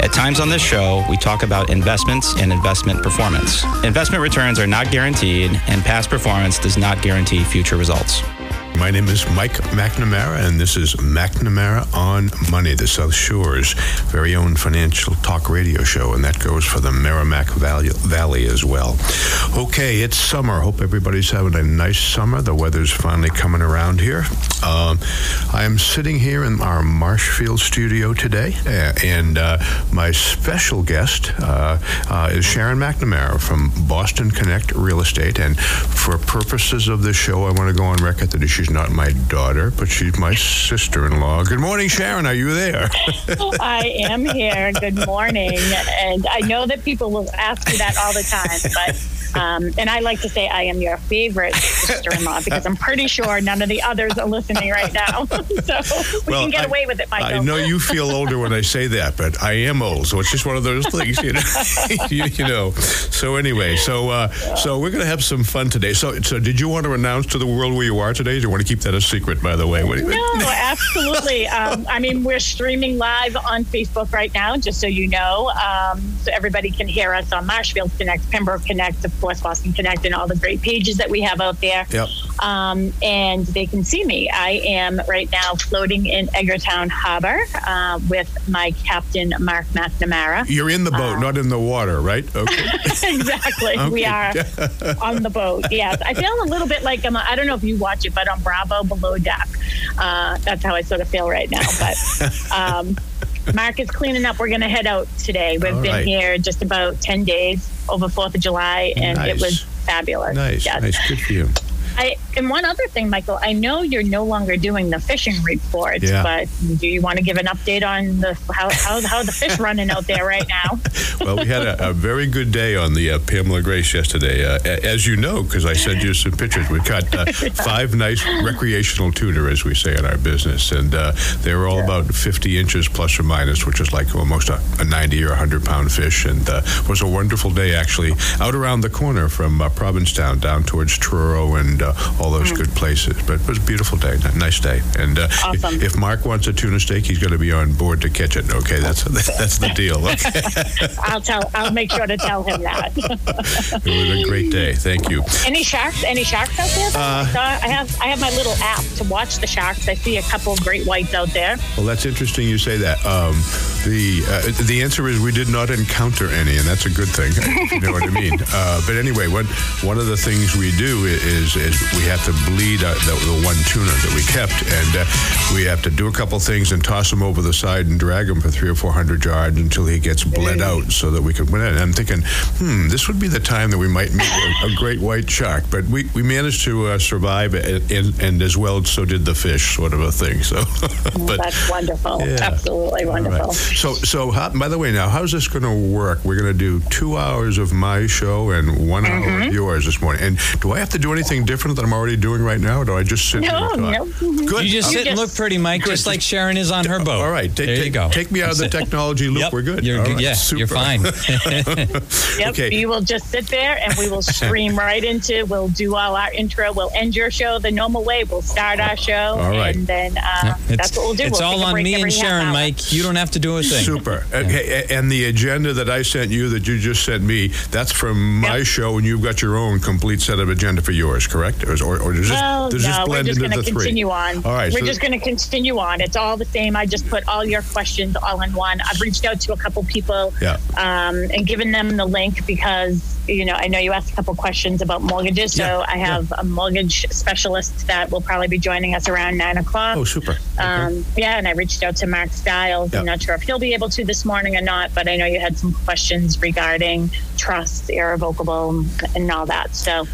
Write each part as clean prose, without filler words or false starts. At times on this show, we talk about investments and investment performance. Investment returns are not guaranteed, and past performance does not guarantee future results. My name is Mike McNamara, and this is McNamara on Money, the South Shore's very own financial talk radio show, and that goes for the Merrimack Valley as well. Okay, it's summer. Hope everybody's having a nice summer. The weather's finally coming around here. I am sitting here in our Marshfield studio today, and my special guest is Sharon McNamara from Boston Connect Real Estate, and for purposes of this show, I want to go on record that she's not my daughter, but she's my sister-in-law. Good morning, Sharon. Are you there? I am here. Good morning. And I know that people will ask me that all the time, but and I like to say I am your favorite sister-in-law because I'm pretty sure none of the others are listening right now. So we can get away with it, Michael. I know you feel older when I say that, but I am old, so it's just one of those things, you know. So anyway, so we're going to have some fun today. So did you want to announce to the world where you are today? You want to keep that a secret, by the way? No, absolutely. I mean, we're streaming live on Facebook right now, just so you know, so everybody can hear us on Marshfield Connect, Pembroke Connect, of course, Boston Connect, and all the great pages that we have out there. Yep. And they can see me. I am right now floating in Edgartown Harbor with my captain, Mark McNamara. You're in the boat, not in the water, right? Okay. Exactly. Okay. We are on the boat, yes. I feel a little bit like I don't know if you watch it, but on Bravo, Below Deck. That's how I sort of feel right now. But Mark is cleaning up. We're going to head out today. We've been here just about 10 days over 4th of July, and it was fabulous. Nice. Good for you. And one other thing, Michael, I know you're no longer doing the fishing reports, but do you want to give an update on the how the fish running out there right now? Well, we had a very good day on the Pamela Grace yesterday. As you know, because I sent you some pictures, we caught five nice recreational tuna, as we say in our business, and they were all about 50 inches plus or minus, which is like almost a 90 or 100-pound fish, and it was a wonderful day, actually, out around the corner from Provincetown down towards Truro and all those good places. But it was a beautiful day, nice day. And awesome. If Mark wants a tuna steak, he's going to be on board to catch it. Okay, that's the deal. Okay. I'll make sure to tell him that. It was a great day. Thank you. Any sharks out there? I have my little app to watch the sharks. I see a couple of great whites out there. Well, that's interesting you say that. The answer is we did not encounter any, and that's a good thing. You know what I mean? But anyway, one of the things we do is we have to bleed the one tuna that we kept, and we have to do a couple things and toss him over the side and drag him for 300 or 400 yards until he gets bled out so that we can win it. And I'm thinking, this would be the time that we might meet a great white shark, but we managed to survive, and as well, so did the fish, sort of a thing. So, but, that's wonderful. Yeah. Absolutely wonderful. Right. So by the way, now, how's this going to work? We're going to do 2 hours of my show and 1 hour of yours this morning. And do I have to do anything different that I'm already doing right now, or do I just sit and talk? No. Good. You just sit and look pretty, Mike, just like Sharon is on her boat. All right. There you go. Take me out of the technology loop. Yep. We're good. You're good. Right. Yeah, super. You're fine. Yep. Okay. You will just sit there, and we will stream right into, we'll do all our intro, we'll end your show the normal way, we'll start our show, and then that's what we'll do. It's all on me and Sharon, Mike. You don't have to do a thing. Super. Yeah. Okay. And the agenda that I sent you, that you just sent me, that's from my show, and you've got your own complete set of agenda for yours, correct? Or does this blend into the three? We're just going to continue on. All right, we're just going to continue on. It's all the same. I just put all your questions all in one. I've reached out to a couple people and given them the link because, you know, I know you asked a couple questions about mortgages. Yeah. So I have a mortgage specialist that will probably be joining us around 9 o'clock. Oh, super. Okay. Yeah, and I reached out to Mark Stiles. Yeah. I'm not sure if he'll be able to this morning or not, but I know you had some questions regarding trusts, irrevocable, and all that. So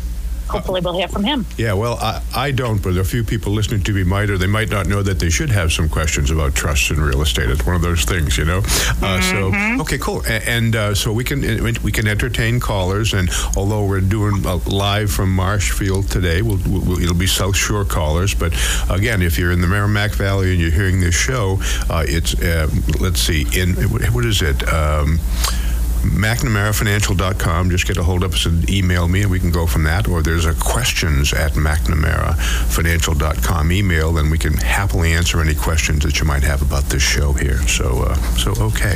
hopefully we'll hear from him. Yeah, well, I don't, but a few people listening to me might, or they might not know that they should have some questions about trusts in real estate. It's one of those things, you know. So, okay, cool. And so we can entertain callers, and although we're doing live from Marshfield today, it'll be South Shore callers. But again, if you're in the Merrimack Valley and you're hearing this show, McNamaraFinancial.com. Just get a hold of us and email me, and we can go from that. Or there's a questions@McNamaraFinancial.com email, and we can happily answer any questions that you might have about this show here. So okay.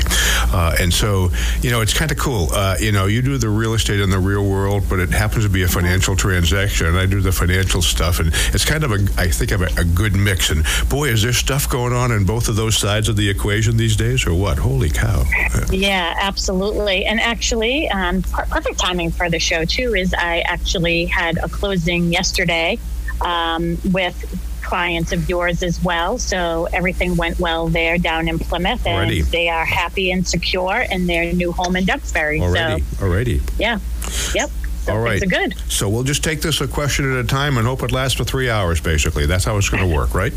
And so, you know, it's kind of cool. You know, you do the real estate in the real world, but it happens to be a financial transaction, and I do the financial stuff, and it's kind of a good mix. And boy, is there stuff going on in both of those sides of the equation these days, or what? Holy cow. Yeah, absolutely. And actually, perfect timing for the show, too, is I actually had a closing yesterday with clients of yours as well. So everything went well there down in Plymouth, and already they are happy and secure in their new home in Duxbury. Already. Yeah. Yep. So all right. Things are good. So we'll just take this a question at a time and hope it lasts for 3 hours, basically. That's how it's going to work, right?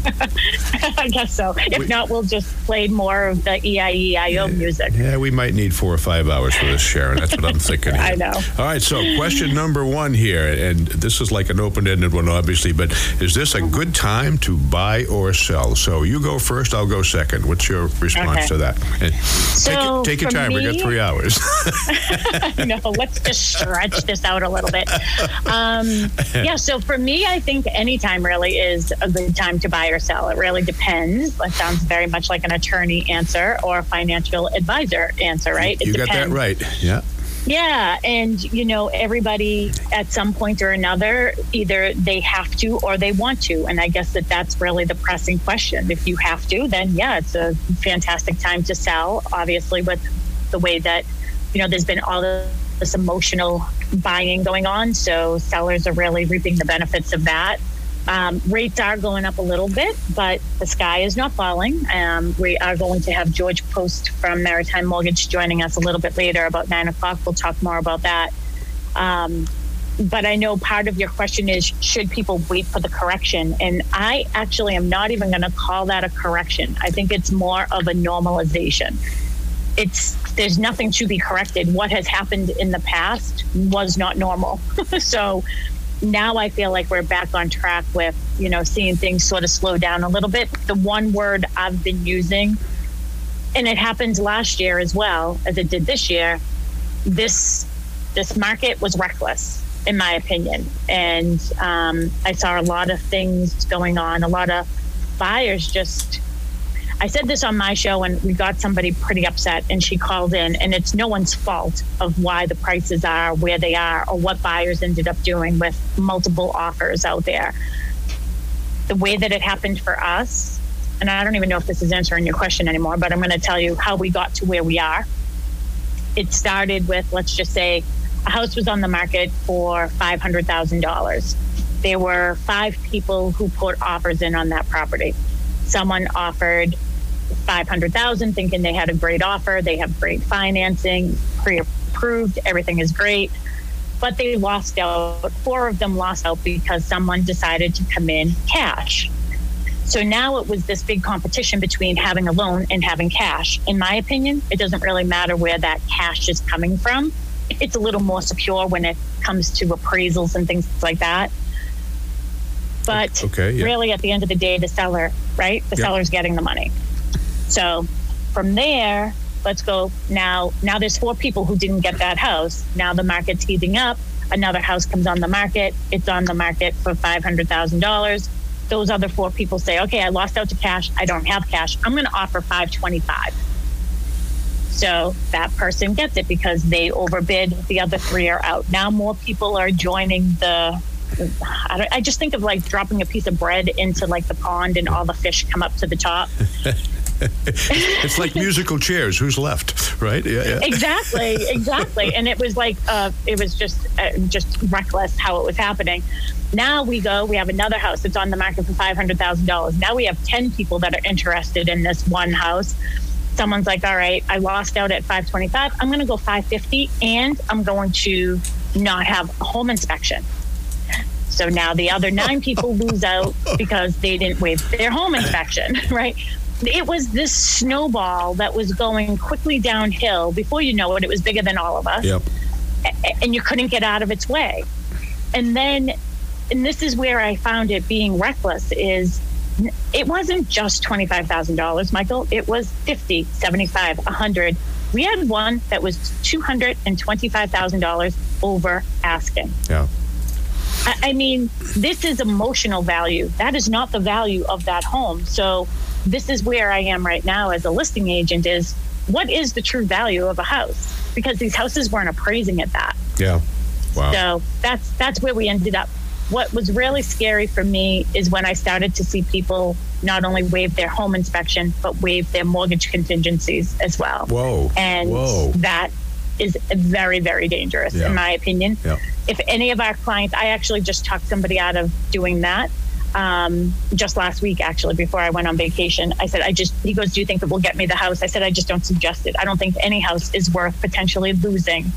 I guess so. If not, we'll just play more of the EIEIO music. Yeah, we might need 4 or 5 hours for this, Sharon. That's what I'm thinking. I know. All right, so question number one here, and this is like an open-ended one, obviously, but is this a good time to buy or sell? So you go first, I'll go second. What's your response to that? So take your time. We got 3 hours. No, let's just stretch this out a little bit. So for me, I think any time really is a good time to buy or sell. It really depends. That sounds very much like an attorney answer or a financial advisor answer, right? You got that right. Yeah. Yeah. And, you know, everybody at some point or another, either they have to or they want to. And I guess that's really the pressing question. If you have to, then yeah, it's a fantastic time to sell, obviously, with the way that, you know, there's been all this emotional buying going on. So sellers are really reaping the benefits of that. Rates are going up a little bit, but the sky is not falling. We are going to have George Post from Maritime Mortgage joining us a little bit later, about 9 o'clock. We'll talk more about that. But I know part of your question is, should people wait for the correction? And I actually am not even going to call that a correction. I think it's more of a normalization. There's nothing to be corrected. What has happened in the past was not normal. So now I feel like we're back on track with, you know, seeing things sort of slow down a little bit. The one word I've been using, and it happened last year as well as it did this year, this market was reckless, in my opinion. And I saw a lot of things going on, a lot of buyers just... I said this on my show, and we got somebody pretty upset, and she called in, and it's no one's fault of why the prices are where they are or what buyers ended up doing with multiple offers out there. The way that it happened for us, and I don't even know if this is answering your question anymore, but I'm going to tell you how we got to where we are. It started with, let's just say, a house was on the market for $500,000. There were 5 people who put offers in on that property. Someone offered $500,000 thinking they had a great offer. They have great financing, pre-approved, everything is great. But they lost out. 4 of them lost out because someone decided to come in cash. So now it was this big competition between having a loan and having cash. In my opinion, it doesn't really matter where that cash is coming from. It's a little more secure when it comes to appraisals and things like that. But really, at the end of the day, the seller, right? The seller's getting the money. So from there, let's go now. Now there's 4 people who didn't get that house. Now the market's heating up. Another house comes on the market. It's on the market for $500,000. Those other 4 people say, okay, I lost out to cash. I don't have cash. I'm going to offer $525. So that person gets it because they overbid. The other 3 are out. Now more people are joining the... I just think of like dropping a piece of bread into like the pond and all the fish come up to the top. It's like musical chairs. Who's left, right? Yeah. Exactly. And it was like, it was just reckless how it was happening. Now we have another house that's on the market for $500,000. Now we have 10 people that are interested in this one house. Someone's like, all right, I lost out at $525. I'm going to go $550 and I'm going to not have a home inspection. So now the other 9 people lose out because they didn't waive their home inspection, right? It was this snowball that was going quickly downhill. Before you know it, it was bigger than all of us. Yep. And you couldn't get out of its way. And then, and this is where I found it being reckless, is it wasn't just $25,000, Michael. It was $50,000, $75,000, $100,000. We had one that was $225,000 over asking. Yeah. I mean, this is emotional value. That is not the value of that home. So this is where I am right now as a listing agent, is what is the true value of a house? Because these houses weren't appraising at that. Yeah. Wow. So that's where we ended up. What was really scary for me is when I started to see people not only waive their home inspection, but waive their mortgage contingencies as well. Whoa. And that is very, very dangerous, in my opinion. Yeah. If any of our clients, I actually just talked somebody out of doing that just last week, actually, before I went on vacation. I said, he goes, do you think that will get me the house? I said, I just don't suggest it. I don't think any house is worth potentially losing.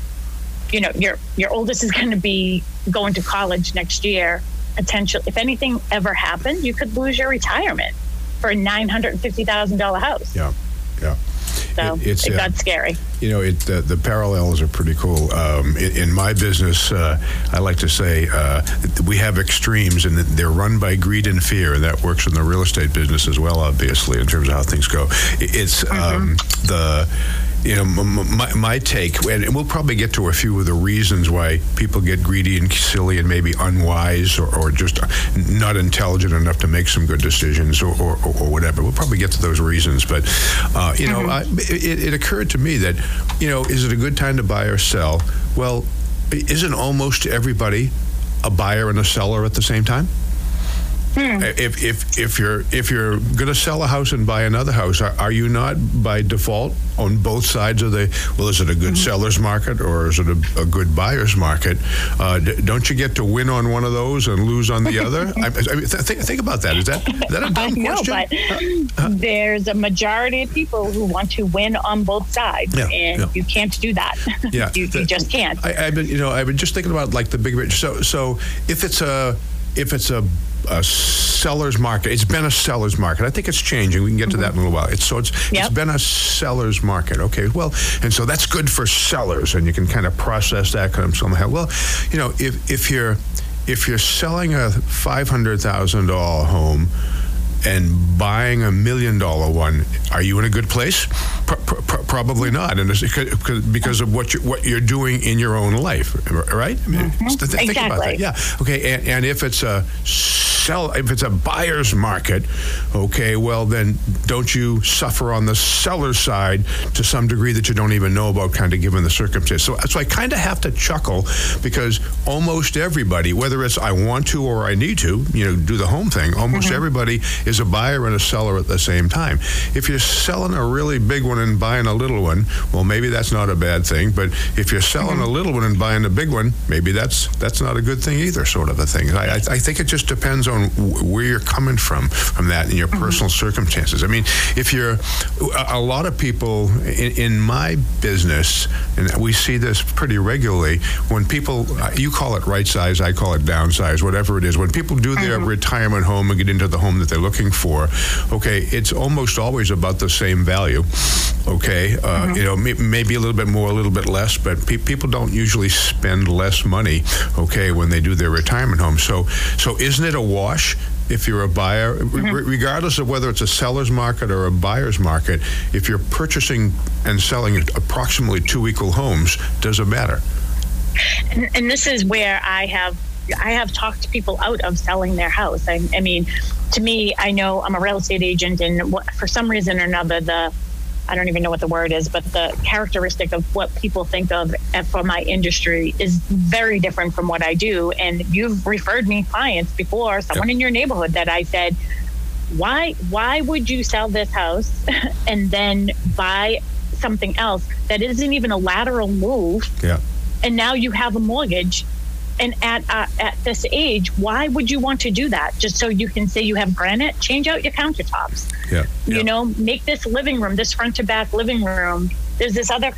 You know, your oldest is going to be going to college next year. Potentially, if anything ever happened, you could lose your retirement for a $950,000 house. Yeah, yeah. So it got scary. You know, the parallels are pretty cool. In my business, I like to say we have extremes, and they're run by greed and fear, and that works in the real estate business as well, obviously, in terms of how things go. It's you know, my take, and we'll probably get to a few of the reasons why people get greedy and silly and maybe unwise or just not intelligent enough to make some good decisions or whatever. We'll probably get to those reasons. But, you know, it occurred to me that, you know, is it a good time to buy or sell? Well, isn't almost everybody a buyer and a seller at the same time? Hmm. If you're going to sell a house and buy another house, are you not by default on both sides of the? Well, is it a good seller's market or is it a good buyer's market? Don't you get to win on one of those and lose on the other? I mean, think about that. Is that a dumb question? No, but there's a majority of people who want to win on both sides, and you can't do that. Yeah, you just can't. I've been just thinking about like the big rich. So if it's a seller's market. It's been a seller's market. I think it's changing. We can get to that in a little while. It's been a seller's market. Okay, well, and so that's good for sellers, and you can kind of process that kind of somehow. Well, you know, if you're selling a $500,000 home and buying $1 million one, are you in a good place? Probably not, and it's because of what you're doing in your own life, right? I mean, think about that. Yeah. Okay. And if it's a buyer's market, okay, well then don't you suffer on the seller's side to some degree that you don't even know about, kind of given the circumstance. So I kind of have to chuckle because almost everybody, whether it's I want to or I need to, you know, do the home thing, almost everybody is a buyer and a seller at the same time. If you're selling a really big one and buying a little one, well, maybe that's not a bad thing. But if you're selling a little one and buying a big one, maybe that's not a good thing either, sort of a thing. I think it just depends on where you're coming from that and your personal circumstances. I mean, if you're a lot of people in my business, and we see this pretty regularly, when people, you call it right size, I call it downsize, whatever it is, when people do their retirement home and get into the home that they're looking for, okay, it's almost always about the same value. Okay, you know, maybe a little bit more, a little bit less, but people don't usually spend less money, okay, when they do their retirement home. So isn't it a wash if you're a buyer, regardless of whether it's a seller's market or a buyer's market? If you're purchasing and selling approximately 2 equal homes, does it matter? And this is where I have talked people out of selling their house. I mean, to me, I know I'm a real estate agent, and for some reason or another, I don't even know what the word is, but the characteristic of what people think of for my industry is very different from what I do. And you've referred me clients before, someone in your neighborhood that I said, why would you sell this house and then buy something else that isn't even a lateral move? Yeah. And now you have a mortgage. And at this age, why would you want to do that? Just so you can say you have granite? Change out your countertops. Yeah. You know, make this living room, this front to back living room. There's this other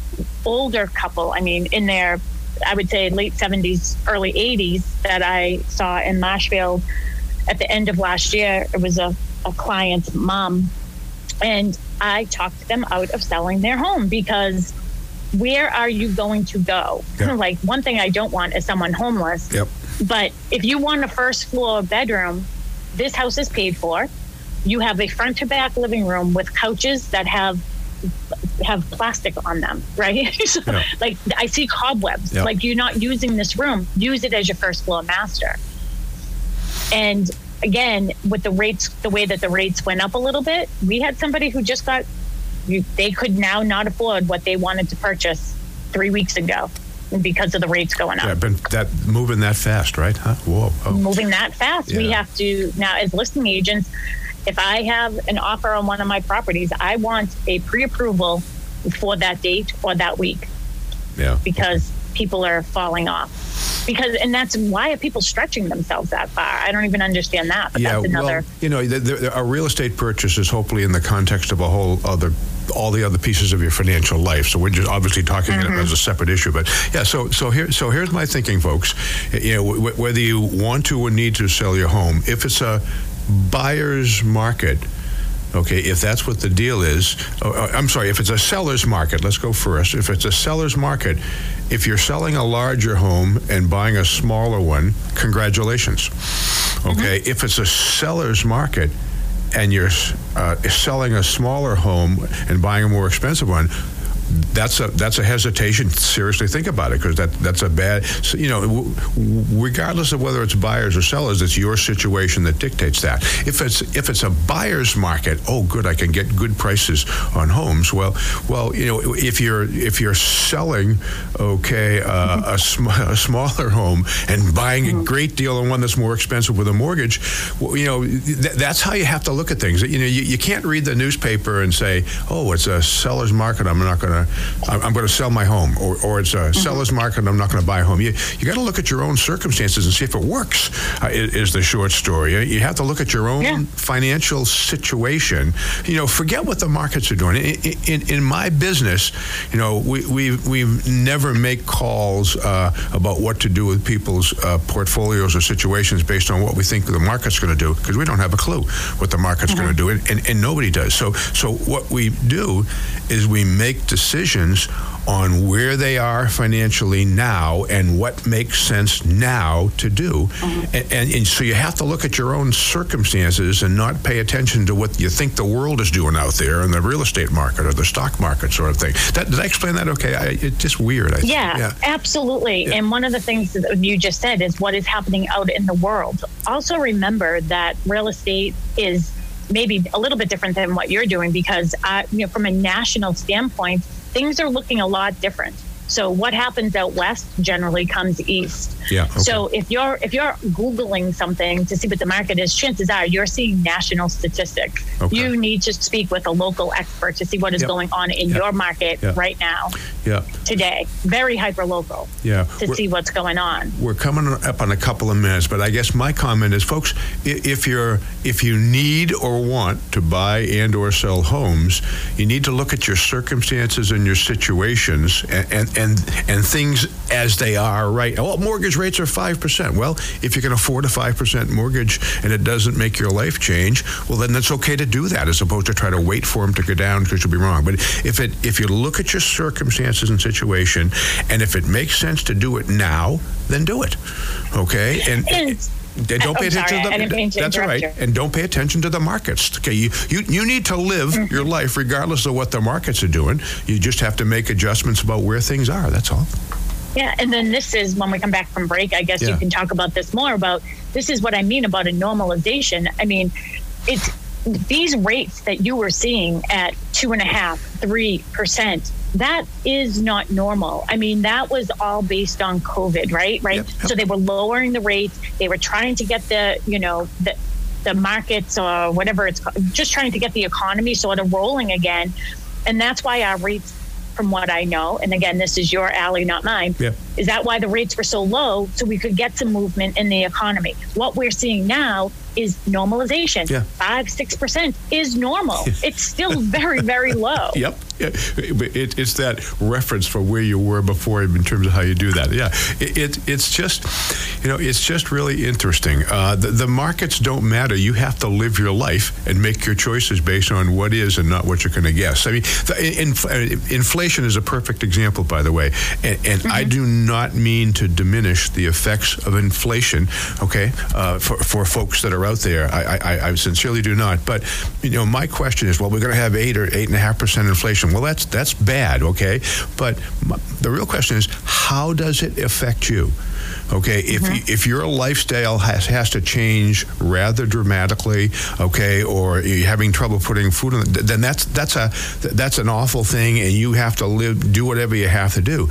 older couple, I mean, in their I would say late 70s, early 80s that I saw in Marshfield at the end of last year. It was a client's mom, and I talked them out of selling their home because where are you going to go? Yep. Like, one thing I don't want is someone homeless. Yep. But if you want a first floor bedroom, this house is paid for. You have a front to back living room with couches that have plastic on them, right? So, yeah. Like, I see cobwebs. Yep. Like, you're not using this room. Use it as your first floor master. And again, with the rates, the way that the rates went up a little bit, we had somebody who just got, they could now not afford what they wanted to purchase 3 weeks ago because of the rates going up. Yeah, been that moving that fast, right? Huh? Whoa. Oh. Moving that fast. Yeah. We have to now, as listing agents, if I have an offer on one of my properties, I want a pre-approval for that date or that week. Yeah. Because people are falling off. Because, and that's why are people stretching themselves that far? I don't even understand that. But yeah, that's another. Well, you know, a real estate purchase is hopefully in the context of a whole other, all the other pieces of your financial life. So we're just obviously talking mm-hmm. as a separate issue. But yeah, so here's my thinking, folks. You know, whether you want to or need to sell your home, if it's a buyer's market. Okay, if that's what the deal is, I'm sorry, if it's a seller's market, let's go first. If it's a seller's market, if you're selling a larger home and buying a smaller one, congratulations. Okay, mm-hmm. If it's a seller's market and you're selling a smaller home and buying a more expensive one, that's a hesitation. Seriously, think about it, because that's a bad. You know, regardless of whether it's buyers or sellers, it's your situation that dictates that. If it's a buyer's market, oh, good, I can get good prices on homes. Well, you know, if you're selling, okay, a smaller home and buying a great deal on one that's more expensive with a mortgage, well, you know, that's how you have to look at things. You know, you can't read the newspaper and say, oh, it's a seller's market, I'm going to sell my home, or it's a mm-hmm. seller's market and I'm not going to buy a home. You got to look at your own circumstances and see if it works, is the short story. You have to look at your own financial situation. You know, forget what the markets are doing. In my business, you know, we never make calls about what to do with people's portfolios or situations based on what we think the market's going to do, because we don't have a clue what the market's mm-hmm. going to do, and nobody does. So what we do is we make decisions on where they are financially now and what makes sense now to do. Mm-hmm. And so you have to look at your own circumstances and not pay attention to what you think the world is doing out there in the real estate market or the stock market sort of thing. Did I explain that okay? It's just weird, I think. Yeah, absolutely. Yeah. And one of the things that you just said is what is happening out in the world. Also remember that real estate is maybe a little bit different than what you're doing, because you know, from a national standpoint, things are looking a lot different. So what happens out west generally comes east. Yeah. Okay. So if you're Googling something to see what the market is, chances are you're seeing national statistics. Okay. You need to speak with a local expert to see what is going on in your market right now. Yeah. Today, very hyper local. Yeah. To see what's going on. We're coming up on a couple of minutes, but I guess my comment is, folks, if you need or want to buy and or sell homes, you need to look at your circumstances and your situations and things as they are right. Well, mortgage rates are 5%. Well, if you can afford a 5% mortgage and it doesn't make your life change, well, then it's okay to do that as opposed to try to wait for them to go down, because you'll be wrong. But if you look at your circumstances and situation, and if it makes sense to do it now, then do it. Okay? And don't pay attention to that's all right. You. And don't pay attention to the markets. Okay, you need to live mm-hmm. your life regardless of what the markets are doing. You just have to make adjustments about where things are. That's all. Yeah, and then this is when we come back from break. I guess you can talk about this more. About this is what I mean about a normalization. I mean, it's these rates that you were seeing at 2.5%, 3%. That is not normal. I mean, that was all based on COVID, right? Yep. So they were lowering the rates. They were trying to get the, you know, the markets or whatever it's called, just trying to get the economy sort of rolling again. And that's why our rates, from what I know, and again, this is your alley, not mine, is that why the rates were so low, so we could get some movement in the economy. What we're seeing now is normalization. 5-6% is normal. It's still very, very low. Yep. It's that reference for where you were before in terms of how you do that. Yeah, it's just, you know, it's just really interesting. The markets don't matter. You have to live your life and make your choices based on what is and not what you're going to guess. I mean, inflation is a perfect example, by the way. And mm-hmm. I do not mean to diminish the effects of inflation, okay, for folks that are out there. I sincerely do not. But, you know, my question is, well, we're going to have 8 or 8.5% inflation. Well, that's bad, okay? But the real question is, how does it affect you? Okay, if your lifestyle has to change rather dramatically, okay, or you're having trouble putting food on, then that's an awful thing, and you have to do whatever you have to do.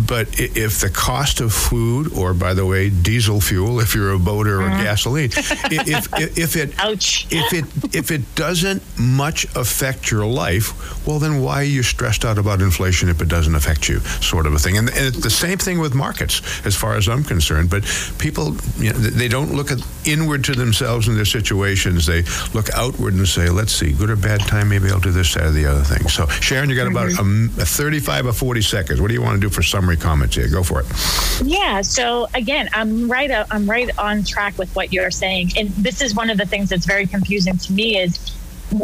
But if the cost of food, or by the way, diesel fuel, if you're a boater, or gasoline, if it doesn't much affect your life, well, then why are you stressed out about inflation if it doesn't affect you, sort of a thing? And it's the same thing with markets, as far as I'm concerned. But people, you know, they don't look inward to themselves and their situations. They look outward and say, let's see, good or bad time, maybe I'll do this side or the other thing. So, Sharon, you got about a 35 or 40 seconds. What do you want to do for summary comments here? Go for it. Yeah. So, again, I'm right on track with what you're saying. And this is one of the things that's very confusing to me is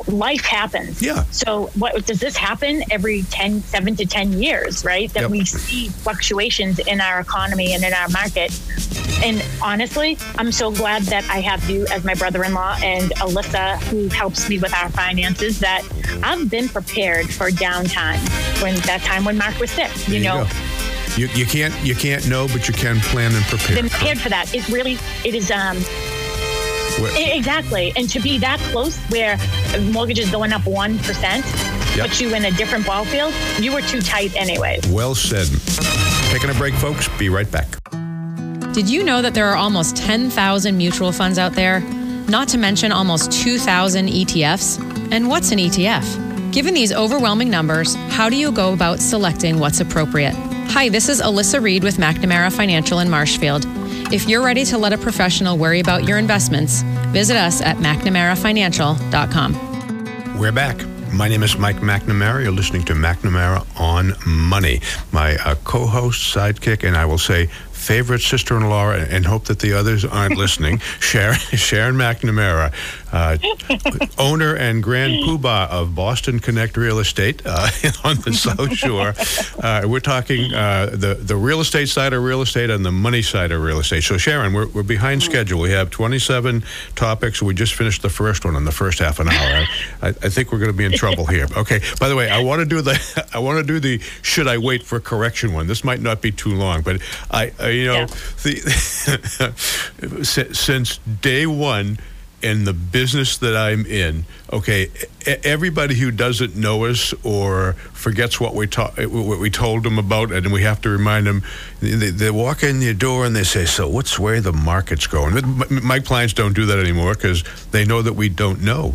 life happens. Yeah. So what does this happen every 7 to 10 years, right? That we see fluctuations in our economy and in our market. And honestly, I'm so glad that I have you as my brother-in-law and Alyssa, who helps me with our finances, that I've been prepared for downtime when that time when Mark was sick, you know. You can't know, but you can plan and prepare. Been prepared for that. It is exactly. And to be that close where mortgages going up 1% puts you in a different ball field, you were too tight anyway. Well said. Taking a break, folks. Be right back. Did you know that there are almost 10,000 mutual funds out there? Not to mention almost 2,000 ETFs. And what's an ETF? Given these overwhelming numbers, how do you go about selecting what's appropriate? Hi, this is Alyssa Reed with McNamara Financial in Marshfield. If you're ready to let a professional worry about your investments, visit us at McNamaraFinancial.com. We're back. My name is Mike McNamara. You're listening to McNamara on Money. My co-host, sidekick, and I will say favorite sister-in-law, and hope that the others aren't listening, Sharon McNamara, owner and grand poobah of Boston Connect Real Estate on the South Shore. We're talking the real estate side of real estate and the money side of real estate. So, Sharon, we're behind schedule. We have 27 topics. We just finished the first one in the first half an hour. I think we're going to be in trouble here. Okay. By the way, I want to do the should I wait for correction one. This might not be too long, but since day one in the business that I'm in, okay, everybody who doesn't know us or forgets what we told them about it, and we have to remind them, they walk in your door and they say, so what's where the market's going? My clients don't do that anymore because they know that we don't know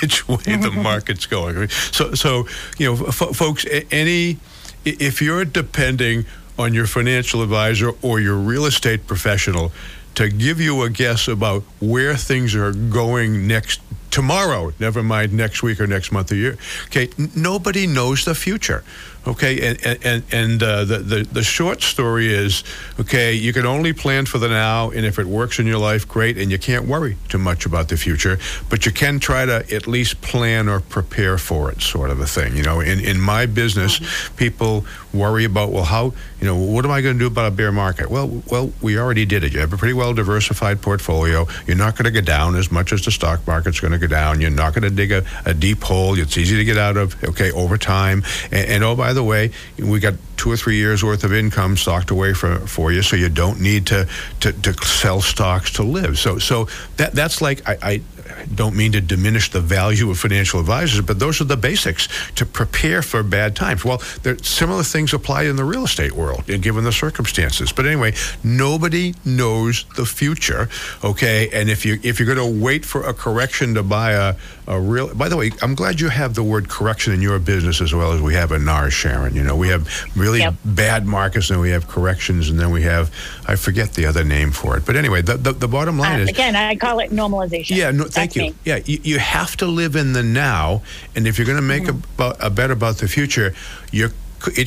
which way the market's going. So you know, folks, if you're depending on your financial advisor or your real estate professional to give you a guess about where things are going next tomorrow, never mind next week or next month or year. Okay, nobody knows the future. Okay, and the short story is, okay, you can only plan for the now, and if it works in your life, great, and you can't worry too much about the future, but you can try to at least plan or prepare for it, sort of a thing. You know, in my business, people worry about, well, how, you know, what am I going to do about a bear market? Well, we already did it. You have a pretty well diversified portfolio. You're not going to go down as much as the stock market's going to go down. You're not going to dig a deep hole. It's easy to get out of, okay, over time. And oh, by the way, we got 2 or 3 years worth of income stocked away for you, so you don't need to sell stocks to live. So that's like, I don't mean to diminish the value of financial advisors, but those are the basics to prepare for bad times. Well, similar things apply in the real estate world, given the circumstances. But anyway, nobody knows the future, okay? And if you're going to wait for a correction to buy a real... By the way, I'm glad you have the word correction in your business as well as we have in ours, Sharon. You know, we have really bad markets, and we have corrections, and then we have... I forget the other name for it. But anyway, the bottom line is... Again, I call it normalization. Yeah, no, thank Thank you. Yeah, you have to live in the now, and if you're going to make a bet about the future, it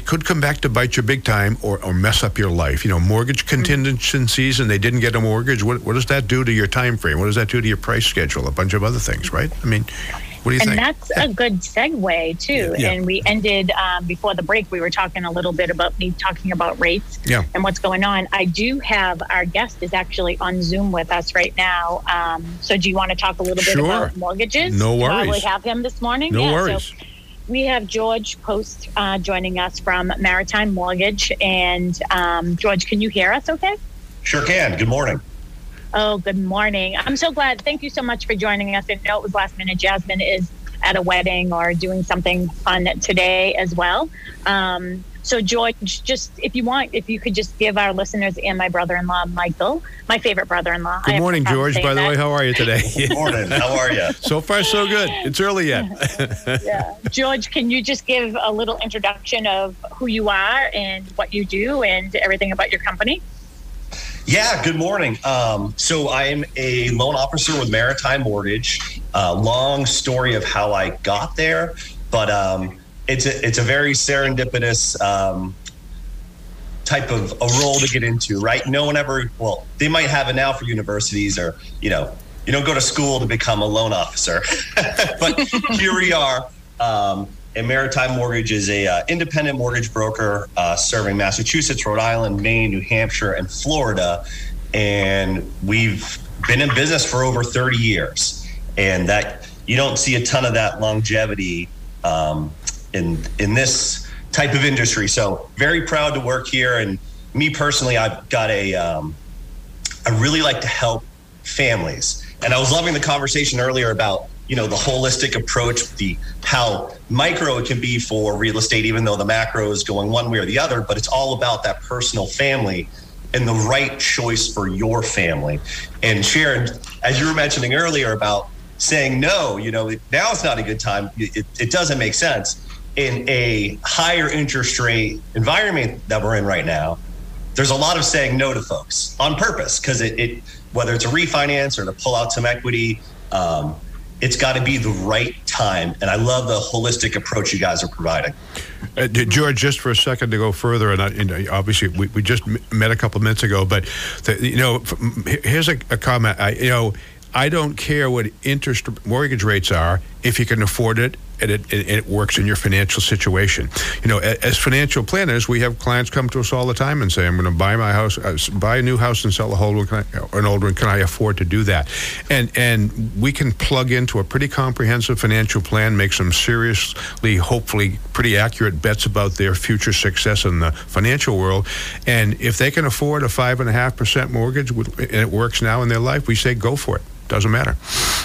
could come back to bite you big time or mess up your life. You know, mortgage contingencies and they didn't get a mortgage. What does that do to your time frame? What does that do to your price schedule? A bunch of other things, right? I mean, what do you think? And that's a good segue, too. Yeah. And we ended, before the break, we were talking a little bit about me talking about rates and what's going on. I do have, our guest is actually on Zoom with us right now. So do you want to talk a little bit about mortgages? No worries. Probably have him this morning. No worries. So we have George Post joining us from Maritime Mortgage. And George, can you hear us okay? Sure can. Good morning. Oh, good morning. I'm so glad. Thank you so much for joining us. I know it was last minute. Jasmine is at a wedding or doing something fun today as well. So George, just if you could just give our listeners and my brother-in-law, Michael, my favorite brother-in-law. Good morning, George. By the way, how are you today? Good morning. How are you? So far, so good. It's early yet. Yeah. George, can you just give a little introduction of who you are and what you do and everything about your company? Yeah, good morning. So I'm a loan officer with Maritime Mortgage. Long story of how I got there, but it's a very serendipitous type of a role to get into, right? No one ever, well, they might have it now for universities or, you know, you don't go to school to become a loan officer, but here we are. And Maritime Mortgage is a independent mortgage broker serving Massachusetts, Rhode Island, Maine, New Hampshire, and Florida. And we've been in business for over 30 years. And that you don't see a ton of that longevity in this type of industry. So very proud to work here. And me personally, I've got I really like to help families. And I was loving the conversation earlier about, you know, the holistic approach, how micro it can be for real estate, even though the macro is going one way or the other, but it's all about that personal family and the right choice for your family. And Sharon, as you were mentioning earlier about saying no, you know, now it's not a good time. It doesn't make sense. In a higher interest rate environment that we're in right now, there's a lot of saying no to folks on purpose because it whether it's a refinance or to pull out some equity, it's got to be the right time. And I love the holistic approach you guys are providing. George, just for a second to go further, and obviously we just met a couple of minutes ago, but here's a comment. I don't care what interest mortgage rates are if you can afford it and it works in your financial situation. You know, as financial planners, we have clients come to us all the time and say, I'm going to buy my house, buy a new house and sell an older one. Can I afford to do that? And we can plug into a pretty comprehensive financial plan, make some seriously, hopefully pretty accurate bets about their future success in the financial world. And if they can afford a 5.5% mortgage and it works now in their life, we say go for it. Doesn't matter.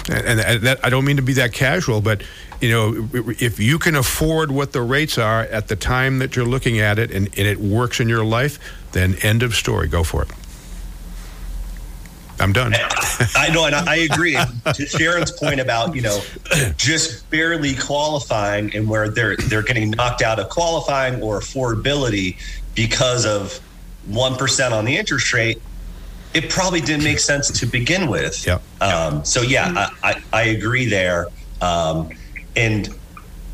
And that, I don't mean to be that casual, but, you know, if you can afford what the rates are at the time that you're looking at it and it works in your life, then end of story. Go for it. I'm done. I know, and I agree. To Sharon's point about, you know, just barely qualifying and where they're getting knocked out of qualifying or affordability because of 1% on the interest rate, it probably didn't make sense to begin with. Yep. So yeah, I agree there. And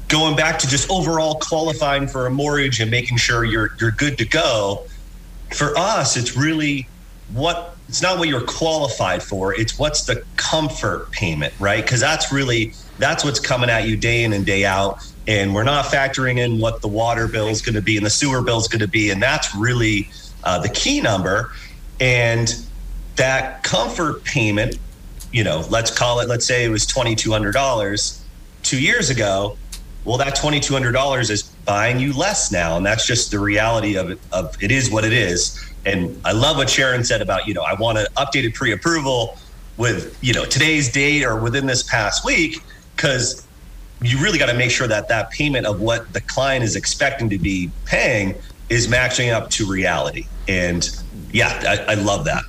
going back to just overall qualifying for a mortgage and making sure you're good to go. For us, it's really it's not what you're qualified for. It's what's the comfort payment, right? Because that's what's coming at you day in and day out. And we're not factoring in what the water bill is going to be and the sewer bill is going to be. And that's really the key number. And that comfort payment, you know, let's say it was $2,200 2 years ago. Well, that $2,200 is buying you less now. And that's just the reality of it. It is what it is. And I love what Sharon said about, you know, I want an updated pre-approval with, you know, today's date or within this past week, because you really got to make sure that payment of what the client is expecting to be paying is matching up to reality. And yeah, I love that.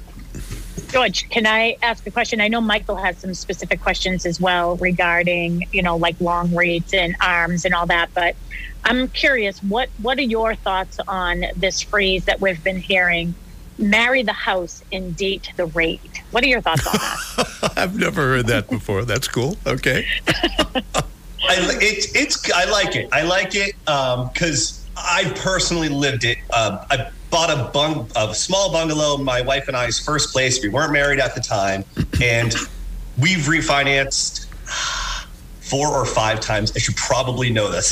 George, can I ask a question? I know Michael has some specific questions as well regarding, you know, like long rates and ARMs and all that. But I'm curious, what are your thoughts on this phrase that we've been hearing marry the house and date the rate. What are your thoughts on that? I've never heard that before. That's cool. Okay. I like it because I personally lived it. I bought a small bungalow, my wife and I's first place. We weren't married at the time, and we've refinanced 4 or 5 times. I should probably know this.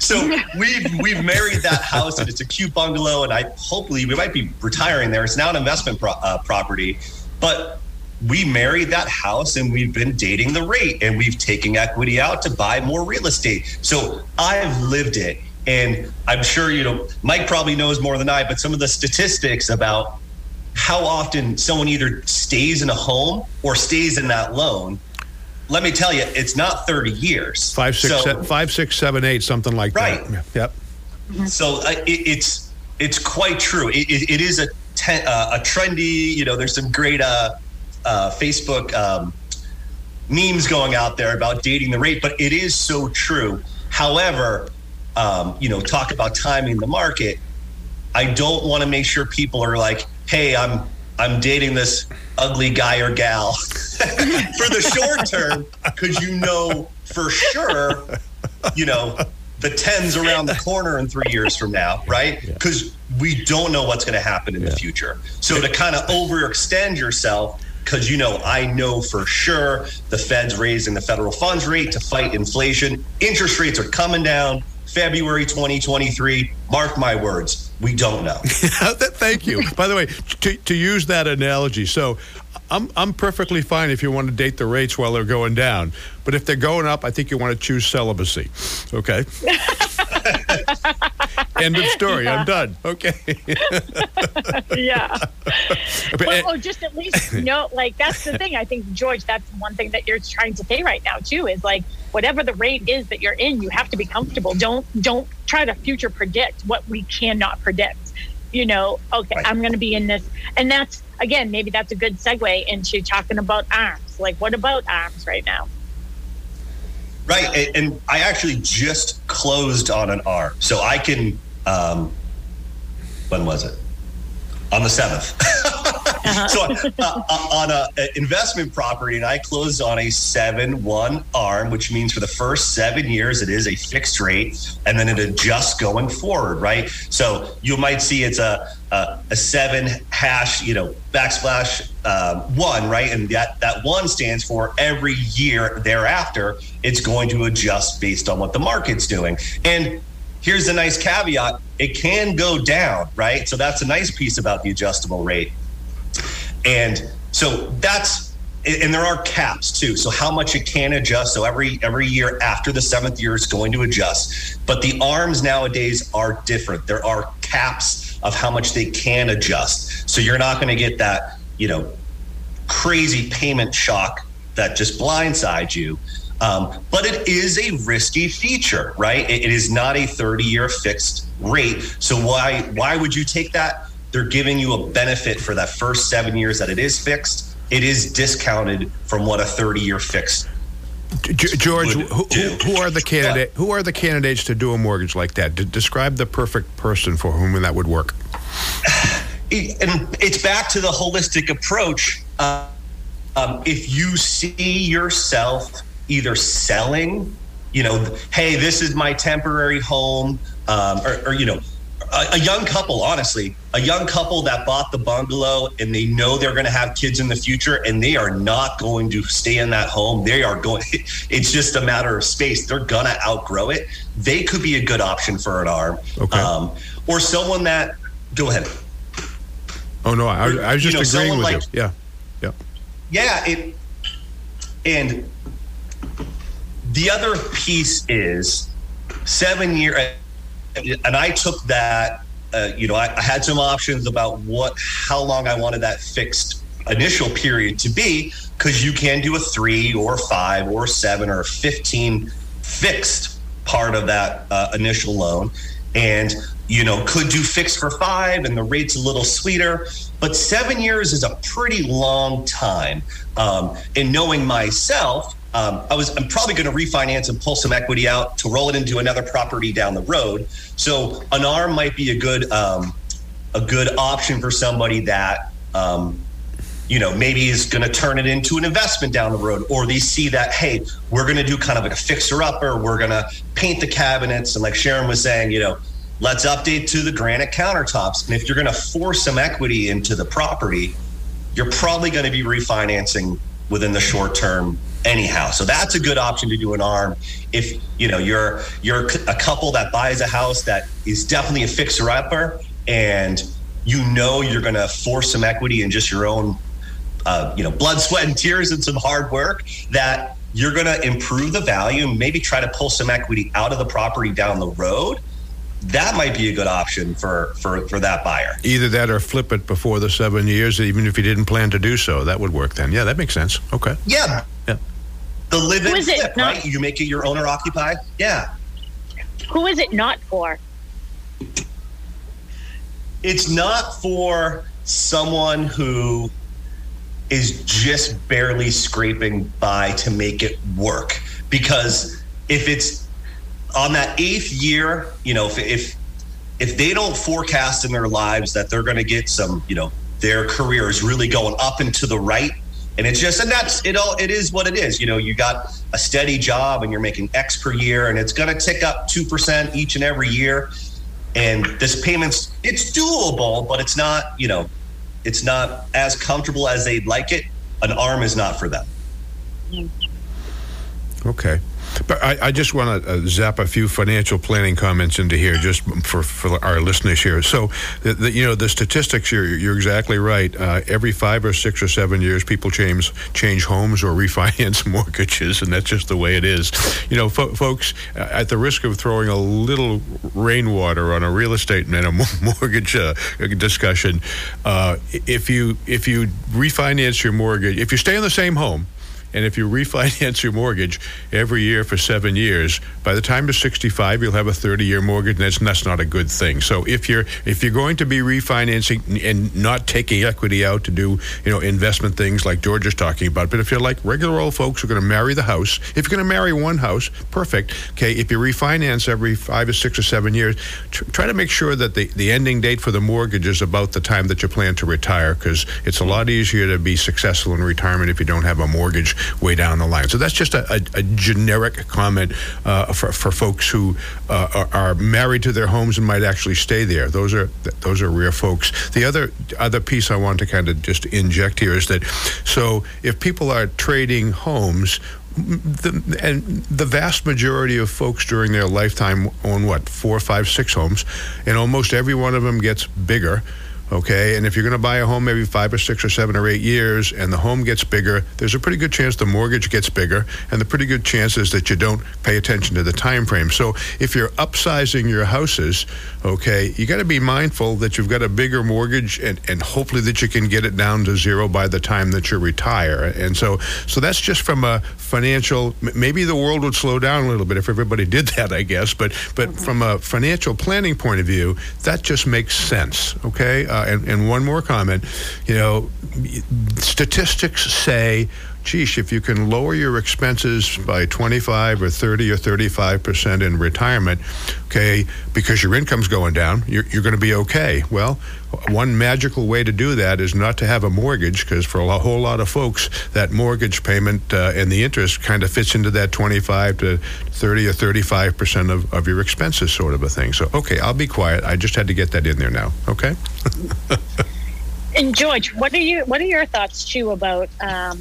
So we've married that house, and it's a cute bungalow, and I hopefully we might be retiring there. It's now an investment property, but we married that house and we've been dating the rate, and we've taken equity out to buy more real estate. So I've lived it, and I'm sure, you know, Mike probably knows more than I, but some of the statistics about how often someone either stays in a home or stays in that loan. Let me tell you, it's not 30 years. 5, 6, 7, 8, something like that. Right. Yep. So it's quite true. It is a trendy. You know, there's some great Facebook memes going out there about dating the rate, but it is so true. However, you know, talk about timing the market. I don't want to make sure people are like, "Hey, I'm dating this ugly guy or gal" for the short term, because you know for sure, you know, the 10's around the corner in 3 years from now, right? Because we don't know what's going to happen in the future. So to kind of overextend yourself, because, you know, I know for sure the Fed's raising the federal funds rate to fight inflation. Interest rates are coming down. February 2023, mark my words, we don't know. Thank you. By the way, to use that analogy, so I'm perfectly fine if you want to date the rates while they're going down. But if they're going up, I think you want to choose celibacy. Okay? End of story. Yeah. I'm done. Okay. Yeah. Well, just at least know, like, that's the thing. I think, George, that's one thing that you're trying to say right now, too, is like, whatever the rate is that you're in, you have to be comfortable. Don't try to future predict what we cannot predict. You know, okay, right. I'm going to be in this. And that's, again, maybe that's a good segue into talking about ARMs. Like, what about ARMs right now? Right, and I actually just closed on an ARM. So I can, when was it? On the 7th. So on an investment property, and I closed on a 7-1 ARM, which means for the first 7 years, it is a fixed rate, and then it adjusts going forward, right? So you might see it's a 7# you know, backslash 1, right? And that 1 stands for every year thereafter, it's going to adjust based on what the market's doing. And here's the nice caveat, it can go down, right? So that's a nice piece about the adjustable rate. And so and there are caps too. So how much it can adjust. So every year after the 7th year, it's going to adjust. But the ARMs nowadays are different. There are caps of how much they can adjust. So you're not going to get that, you know, crazy payment shock that just blindsides you. But it is a risky feature, right? It is not a 30-year fixed rate. So why would you take that? They're giving you a benefit for that first 7 years that it is fixed. It is discounted from what a 30-year fixed. George, who are the candidates to do a mortgage like that? Describe the perfect person for whom that would work. And it's back to the holistic approach. If you see yourself either selling, you know, hey, this is my temporary home, you know, a young couple, honestly, a young couple that bought the bungalow and they know they're going to have kids in the future and they are not going to stay in that home. It's just a matter of space. They're going to outgrow it. They could be a good option for an ARM. Okay. Or someone that, go ahead. Oh, no, I was just agreeing with you. Yeah. And the other piece is 7 year, and I took that, you know, I had some options about how long I wanted that fixed initial period to be, because you can do a 3 or 5 or 7 or 15 fixed part of that initial loan. And, you know, could do fixed for 5 and the rate's a little sweeter, but 7 years is a pretty long time. And knowing myself, I'm probably going to refinance and pull some equity out to roll it into another property down the road. So an ARM might be a good a good option for somebody that, you know, maybe is going to turn it into an investment down the road, or they see that, hey, we're going to do kind of like a fixer-upper. We're going to paint the cabinets. And like Sharon was saying, you know, let's update to the granite countertops. And if you're going to force some equity into the property, you're probably going to be refinancing within the short term anyhow. So that's a good option to do an ARM. If, you know, you're a couple that buys a house that is definitely a fixer-upper, and you know you're going to force some equity in just your own blood, sweat, and tears and some hard work, that you're going to improve the value and maybe try to pull some equity out of the property down the road. That might be a good option for that buyer. Either that or flip it before the 7 years, even if you didn't plan to do so. That would work then. Yeah, that makes sense. Okay. Yeah. Yeah. The live and flip, right? You make it your owner occupy. Yeah. Who is it not for? It's not for someone who is just barely scraping by to make it work. Because if it's on that eighth year, you know, if they don't forecast in their lives that they're going to get some, you know, their career is really going up and to the right, and it's just, and that's it all. It is what it is. You know, you got a steady job and you're making X per year, and it's going to tick up 2% each and every year. And this payment's, it's doable, but it's not, you know, it's not as comfortable as they'd like it. An ARM is not for them. Okay. But I just want to zap a few financial planning comments into here, just for our listeners here. So, the statistics, you're exactly right. Every 5 or 6 or 7 years, people change homes or refinance mortgages, and that's just the way it is. You know, folks, at the risk of throwing a little rainwater on a real estate and a mortgage discussion, if you refinance your mortgage, if you stay in the same home, and if you refinance your mortgage every year for 7 years, by the time you're 65, you'll have a 30-year mortgage, and that's not a good thing. So if you're going to be refinancing and not taking equity out to do, you know, investment things like George is talking about, but if you're like regular old folks who are going to marry the house, if you're going to marry one house, perfect. Okay, if you refinance every 5 or 6 or 7 years, try to make sure that the ending date for the mortgage is about the time that you plan to retire, because it's a lot easier to be successful in retirement if you don't have a mortgage way down the line. So that's just a generic comment for folks who are married to their homes and might actually stay there. Those are rare folks. The other piece I want to kind of just inject here is that, so if people are trading homes, and the vast majority of folks during their lifetime own, 4, 5, 6 homes, and almost every one of them gets bigger. Okay, and if you're going to buy a home every 5 or 6 or 7 or 8 years and the home gets bigger, there's a pretty good chance the mortgage gets bigger, and the pretty good chance is that you don't pay attention to the time frame. So if you're upsizing your houses, okay, you got to be mindful that you've got a bigger mortgage and hopefully that you can get it down to zero by the time that you retire. And so that's just from a financial, maybe the world would slow down a little bit if everybody did that, I guess, but from a financial planning point of view, that just makes sense, okay? And one more comment, you know, statistics say, geez, if you can lower your expenses by 25 or 30 or 35% in retirement, okay, because your income's going down, you're going to be okay. Well, one magical way to do that is not to have a mortgage, because for a whole lot of folks, that mortgage payment and the interest kind of fits into that 25 to 30 or 35% of your expenses sort of a thing. So, okay, I'll be quiet. I just had to get that in there now, okay? And George, what are your thoughts, too, about, I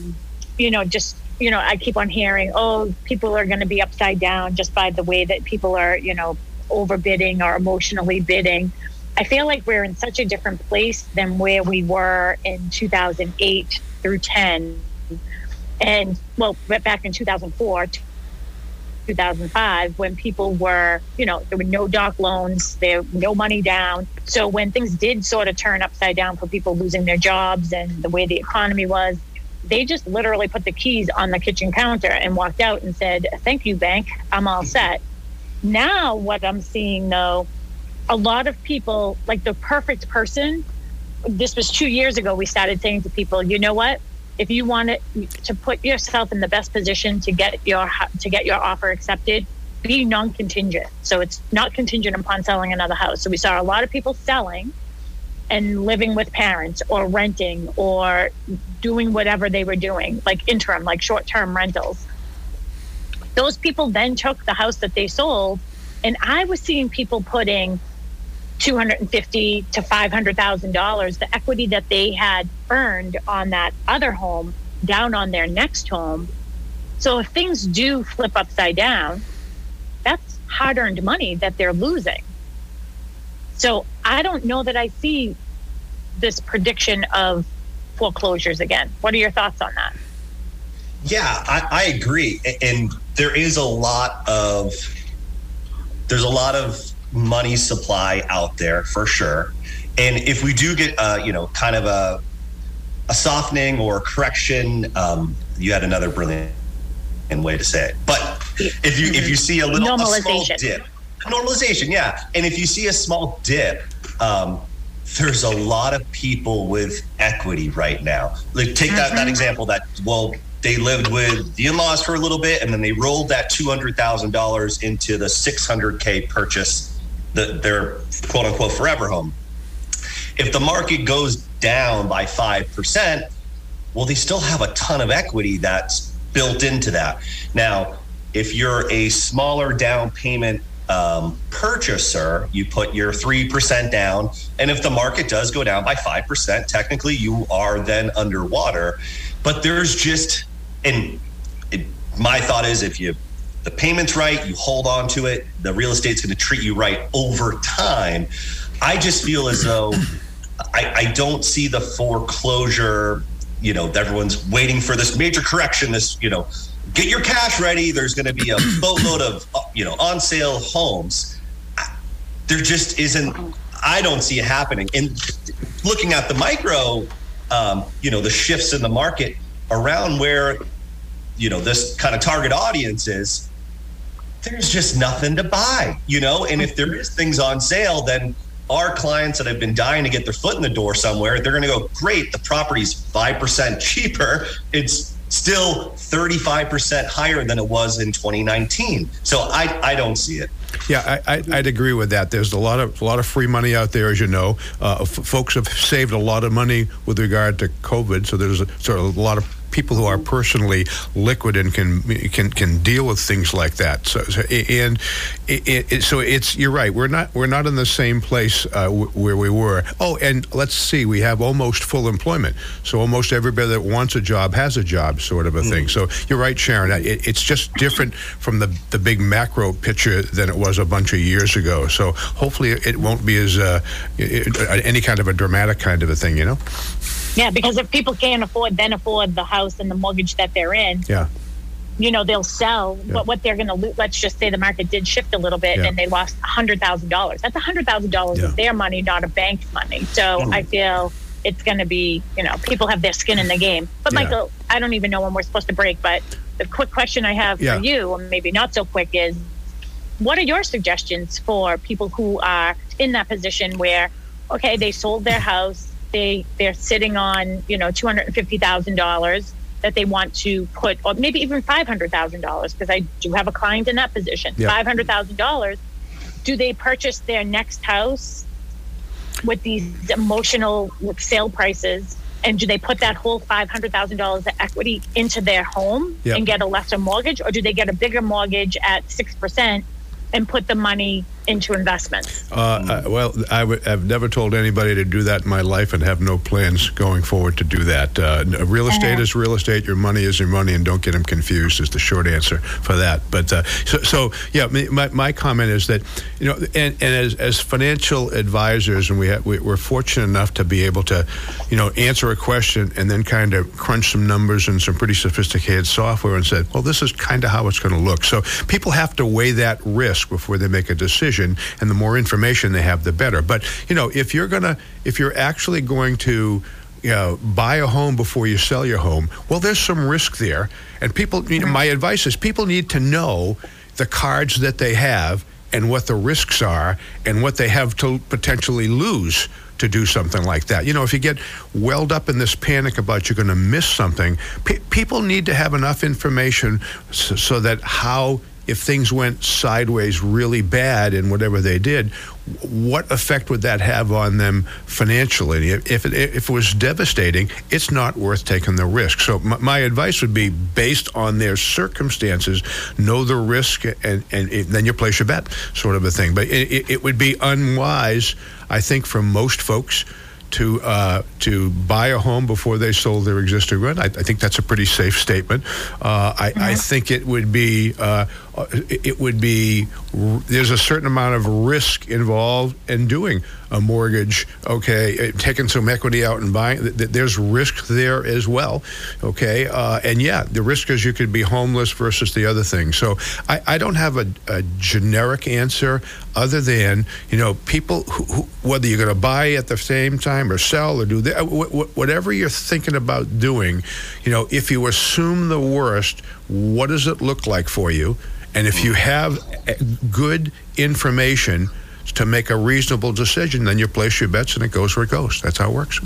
keep on hearing, oh, people are going to be upside down just by the way that people are, you know, overbidding or emotionally bidding. I feel like we're in such a different place than where we were in 2008 through 10. And, well, back in 2004, 2005, when people were, you know, there were no doc loans, there no money down. So when things did sort of turn upside down for people losing their jobs and the way the economy was, they just literally put the keys on the kitchen counter and walked out and said, thank you, bank, I'm all set. Now what I'm seeing, though, a lot of people, like the perfect person, this was 2 years ago, we started saying to people, you know what, if you want to put yourself in the best position to get your offer accepted, be non-contingent. So it's not contingent upon selling another house. So we saw a lot of people selling and living with parents or renting or doing whatever they were doing, like interim, like short-term rentals. Those people then took the house that they sold, and I was seeing people putting $250,000 to $500,000, the equity that they had earned on that other home, down on their next home. So if things do flip upside down, that's hard-earned money that they're losing. So I don't know that I see this prediction of foreclosures again. What are your thoughts on that? Yeah, I agree. And there is a lot of money supply out there for sure. And if we do get, kind of a softening or correction, you had another brilliant way to say it. But if you see a small dip, normalization, yeah. And if you see a small dip, there's a lot of people with equity right now. Like take that example that, well, they lived with the in-laws for a little bit, and then they rolled that $200,000 into the $600K purchase, their quote unquote forever home. If the market goes down by 5%, well, they still have a ton of equity that's built into that. Now, if you're a smaller down payment purchaser, you put your 3% down, and if the market does go down by 5%, technically you are then underwater. But there's just, my thought is, if the payment's right, you hold on to it, the real estate's going to treat you right over time. I just feel as though I don't see the foreclosure. Everyone's waiting for this major correction, this, get your cash ready. There's going to be a boatload of, on sale homes. There just isn't, I don't see it happening. And looking at the micro, the shifts in the market around where, this kind of target audience is, there's just nothing to buy, and if there is things on sale, then our clients that have been dying to get their foot in the door somewhere, they're going to go, great, the property's 5% cheaper. It's still 35% higher than it was in 2019. So I don't see it. Yeah, I'd agree with that. There's a lot of free money out there, as you know. Folks have saved a lot of money with regard to COVID, so there's a lot of people who are personally liquid and can deal with things like that. So it's, you're right. We're not in the same place where we were. Oh, and let's see, we have almost full employment. So almost everybody that wants a job has a job, sort of a thing. So you're right, Sharon. It's just different from the big macro picture than it was a bunch of years ago. So hopefully it won't be as any kind of a dramatic kind of a thing, Yeah, because if people can't afford the house and the mortgage that they're in, they'll sell. Yeah. But what they're going to lose, let's just say the market did shift a little bit and they lost $100,000. That's $100,000 of their money, not a bank's money. So I feel it's going to be, people have their skin in the game. But Michael, I don't even know when we're supposed to break, but the quick question I have for you, or maybe not so quick, is what are your suggestions for people who are in that position where, okay, they sold their house, they're sitting on $250,000 that they want to put, or maybe even $500,000, because I do have a client in that position. Yeah. $500,000. Do they purchase their next house with these emotional sale prices, and do they put that whole $500,000 of equity into their home and get a lesser mortgage, or do they get a bigger mortgage at 6%? And put the money into investments? I've never told anybody to do that in my life and have no plans going forward to do that. Real estate is real estate. Your money is your money, and don't get them confused is the short answer for that. But my comment is that, and as financial advisors, and we're fortunate enough to be able to, answer a question and then kind of crunch some numbers and some pretty sophisticated software and said, well, this is kind of how it's going to look. So people have to weigh that risk before they make a decision, and the more information they have, the better. But if you're actually going to buy a home before you sell your home, well, there's some risk there. And people, my advice is people need to know the cards that they have and what the risks are and what they have to potentially lose to do something like that. If you get welled up in this panic about you're going to miss something, people need to have enough information so that how if things went sideways really bad in whatever they did, what effect would that have on them financially? If it was devastating, it's not worth taking the risk. So my advice would be, based on their circumstances, know the risk and then you place your bet, sort of a thing. But it would be unwise, I think, for most folks to buy a home before they sold their existing one. I think that's a pretty safe statement. I think it would be there's a certain amount of risk involved in doing a mortgage. Okay, taking some equity out and buying, there's risk there as well. Okay, and yeah, the risk is you could be homeless versus the other thing. So I don't have a generic answer other than, you know, people who whether you're going to buy at the same time or sell or do that, whatever you're thinking about doing, you know, if you assume the worst, what does it look like for you? And if you have good information to make a reasonable decision, then you place your bets and it goes where it goes. That's how it works.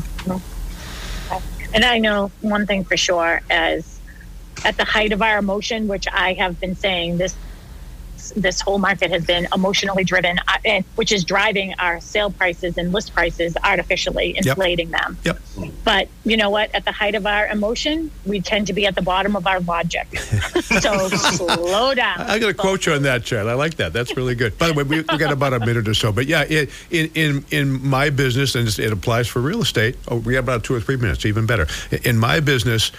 And I know one thing for sure, as at the height of our emotion, which I have been saying, this whole market has been emotionally driven, which is driving our sale prices and list prices, artificially inflating them. Yep. But you know what? At the height of our emotion, we tend to be at the bottom of our logic. So slow down. I'm going to quote you on that, Chad. I like that. That's really good. By the way, we got about a minute or so. But yeah, in my business, and it applies for real estate, we got about 2 or 3 minutes, even better. In my business,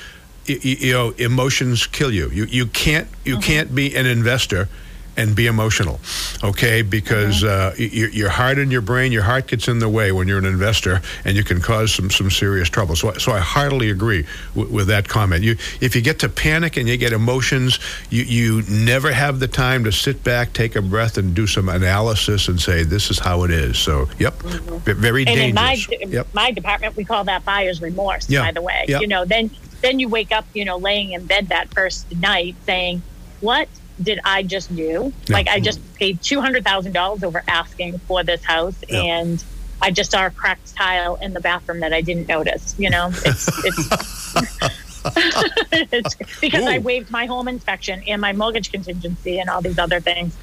you know, emotions kill you. You can't be an investor and be emotional, okay? Because your heart and your brain, your heart gets in the way when you're an investor, and you can cause some serious trouble. So I heartily agree with that comment. If you get to panic and you get emotions, you never have the time to sit back, take a breath, and do some analysis and say, this is how it is. So, very dangerous. And in my department, we call that buyer's remorse, by the way. Yep. You know, then you wake up, you know, laying in bed that first night saying, what did I just do? Yeah. Like, I just paid $200,000 over asking for this house, and I just saw a cracked tile in the bathroom that I didn't notice. You know, it's because I waived my home inspection and my mortgage contingency and all these other things.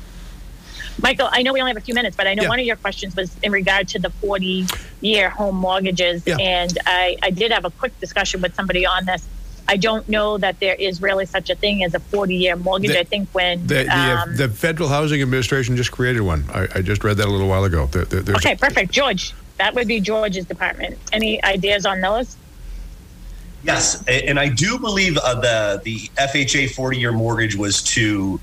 Michael, I know we only have a few minutes, but I know one of your questions was in regard to the 40-year home mortgages, and I did have a quick discussion with somebody on this. I don't know that there is really such a thing as a 40-year mortgage. I think when the Federal Housing Administration just created one. I just read that a little while ago. Okay, perfect. George, that would be George's department. Any ideas on those? Yes, and I do believe the FHA 40-year mortgage was to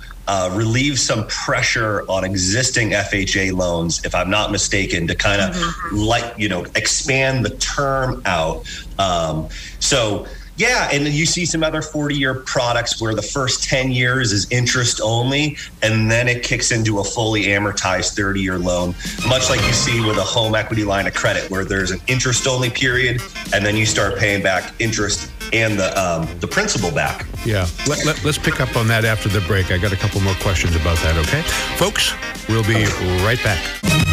relieve some pressure on existing FHA loans, if I'm not mistaken, to kind of expand the term out. Yeah, and then you see some other 40-year products where the first 10 years is interest only, and then it kicks into a fully amortized 30-year loan, much like you see with a home equity line of credit, where there's an interest-only period, and then you start paying back interest and the principal back. Yeah, let's pick up on that after the break. I got a couple more questions about that, okay? Folks, we'll be right back.